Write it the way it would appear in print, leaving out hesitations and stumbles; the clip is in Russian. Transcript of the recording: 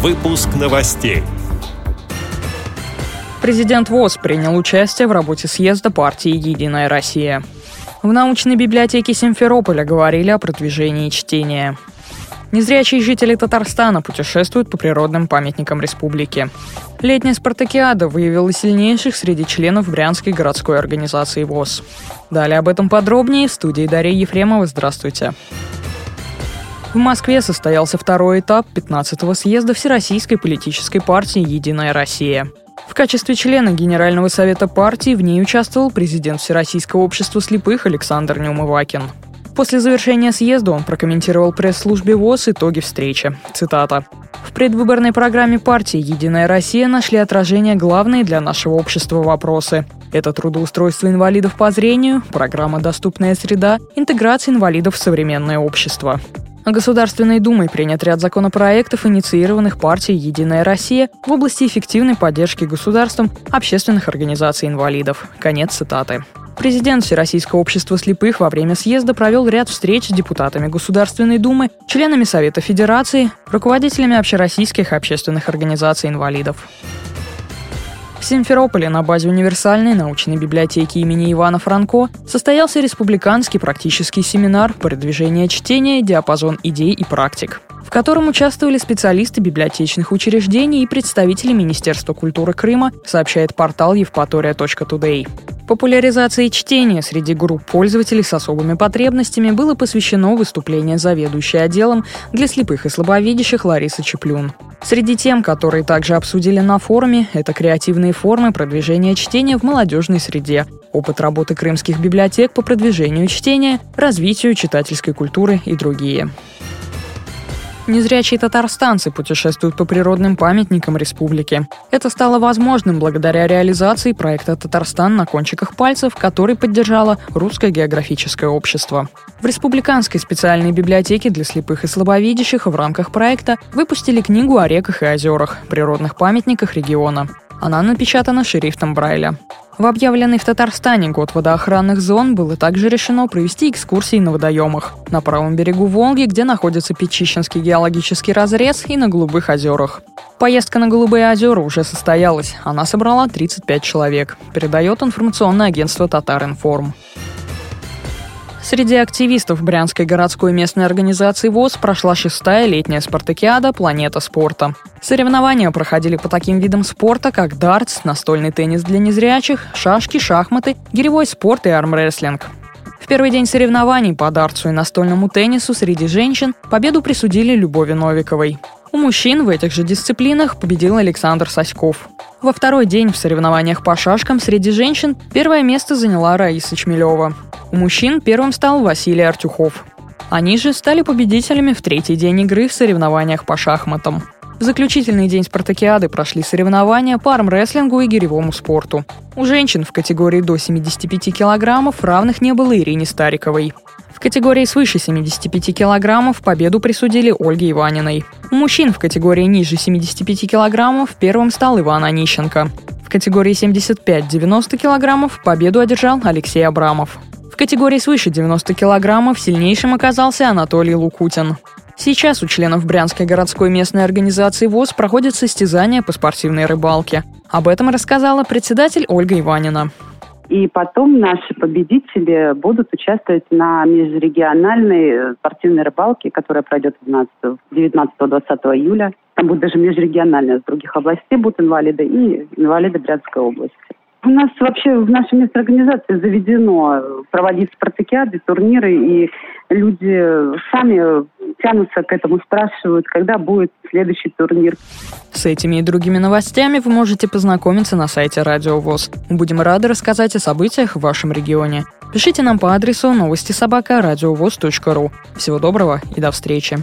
Выпуск новостей. Президент ВОС принял участие в работе съезда партии «Единая Россия». В научной библиотеке Симферополя говорили о продвижении чтения. Незрячие жители Татарстана путешествуют по природным памятникам республики. Летняя спартакиада выявила сильнейших среди членов Брянской городской организации ВОС. Далее об этом подробнее в студии Дарьи Ефремова. Здравствуйте. В Москве состоялся второй этап 15-го съезда Всероссийской политической партии «Единая Россия». В качестве члена Генерального совета партии в ней участвовал президент Всероссийского общества слепых Александр Неумывакин. После завершения съезда он прокомментировал пресс-службе ВОС итоги встречи. Цитата. «В предвыборной программе партии «Единая Россия» нашли отражение главные для нашего общества вопросы. Это трудоустройство инвалидов по зрению, программа «Доступная среда», интеграция инвалидов в современное общество». Государственной Думой принят ряд законопроектов, инициированных партией «Единая Россия» в области эффективной поддержки государством общественных организаций инвалидов. Конец цитаты. Президент Всероссийского общества слепых во время съезда провел ряд встреч с депутатами Государственной Думы, членами Совета Федерации, руководителями общероссийских общественных организаций инвалидов. В Симферополе на базе универсальной научной библиотеки имени Ивана Франко состоялся республиканский практический семинар «Продвижение чтения. Диапазон идей и практик», в котором участвовали специалисты библиотечных учреждений и представители Министерства культуры Крыма, сообщает портал evpatoria.today. Популяризации чтения среди групп пользователей с особыми потребностями было посвящено выступление заведующей отделом для слепых и слабовидящих Ларисы Чеплюн. Среди тем, которые также обсудили на форуме, это креативные формы продвижения чтения в молодежной среде, опыт работы крымских библиотек по продвижению чтения, развитию читательской культуры и другие. Незрячие татарстанцы путешествуют по природным памятникам республики. Это стало возможным благодаря реализации проекта «Татарстан на кончиках пальцев», который поддержало Русское географическое общество. В Республиканской специальной библиотеке для слепых и слабовидящих в рамках проекта выпустили книгу о реках и озерах, природных памятниках региона. Она напечатана шрифтом Брайля. В объявленный в Татарстане год водоохранных зон было также решено провести экскурсии на водоемах на правом берегу Волги, где находится Печищенский геологический разрез, и на Голубых озерах. Поездка на Голубые озера уже состоялась. Она собрала 35 человек, передает информационное агентство «Татаринформ». Среди активистов Брянской городской местной организации ВОС прошла 6-я летняя спартакиада «Планета спорта». Соревнования проходили по таким видам спорта, как дартс, настольный теннис для незрячих, шашки, шахматы, гиревой спорт и армрестлинг. В первый день соревнований по дартсу и настольному теннису среди женщин победу присудили Любови Новиковой. У мужчин в этих же дисциплинах победил Александр Саськов. Во второй день в соревнованиях по шашкам среди женщин первое место заняла Раиса Чмелева. У мужчин первым стал Василий Артюхов. Они же стали победителями в третий день игры в соревнованиях по шахматам. В заключительный день спартакиады прошли соревнования по армрестлингу и гиревому спорту. У женщин в категории до 75 килограммов равных не было Ирине Стариковой. В категории свыше 75 килограммов победу присудили Ольге Иваниной. У мужчин в категории ниже 75 килограммов первым стал Иван Анищенко. В категории 75-90 килограммов победу одержал Алексей Абрамов. В категории свыше 90 килограммов сильнейшим оказался Анатолий Лукутин. Сейчас у членов Брянской городской местной организации ВОС проходят состязания по спортивной рыбалке. Об этом рассказала председатель Ольга Иванина. И потом наши победители будут участвовать на межрегиональной спортивной рыбалке, которая пройдет 19-20 июля. Там будет даже межрегиональная, с других областей будут инвалиды и инвалиды Брянской области. У нас вообще в нашей местной организации заведено проводить спартакиады, турниры, и люди сами тянутся к этому, спрашивают, когда будет следующий турнир. С этими и другими новостями вы можете познакомиться на сайте Радио ВОС. Будем рады рассказать о событиях в вашем регионе. Пишите нам по адресу новости @радиовос.ру. Всего доброго и до встречи.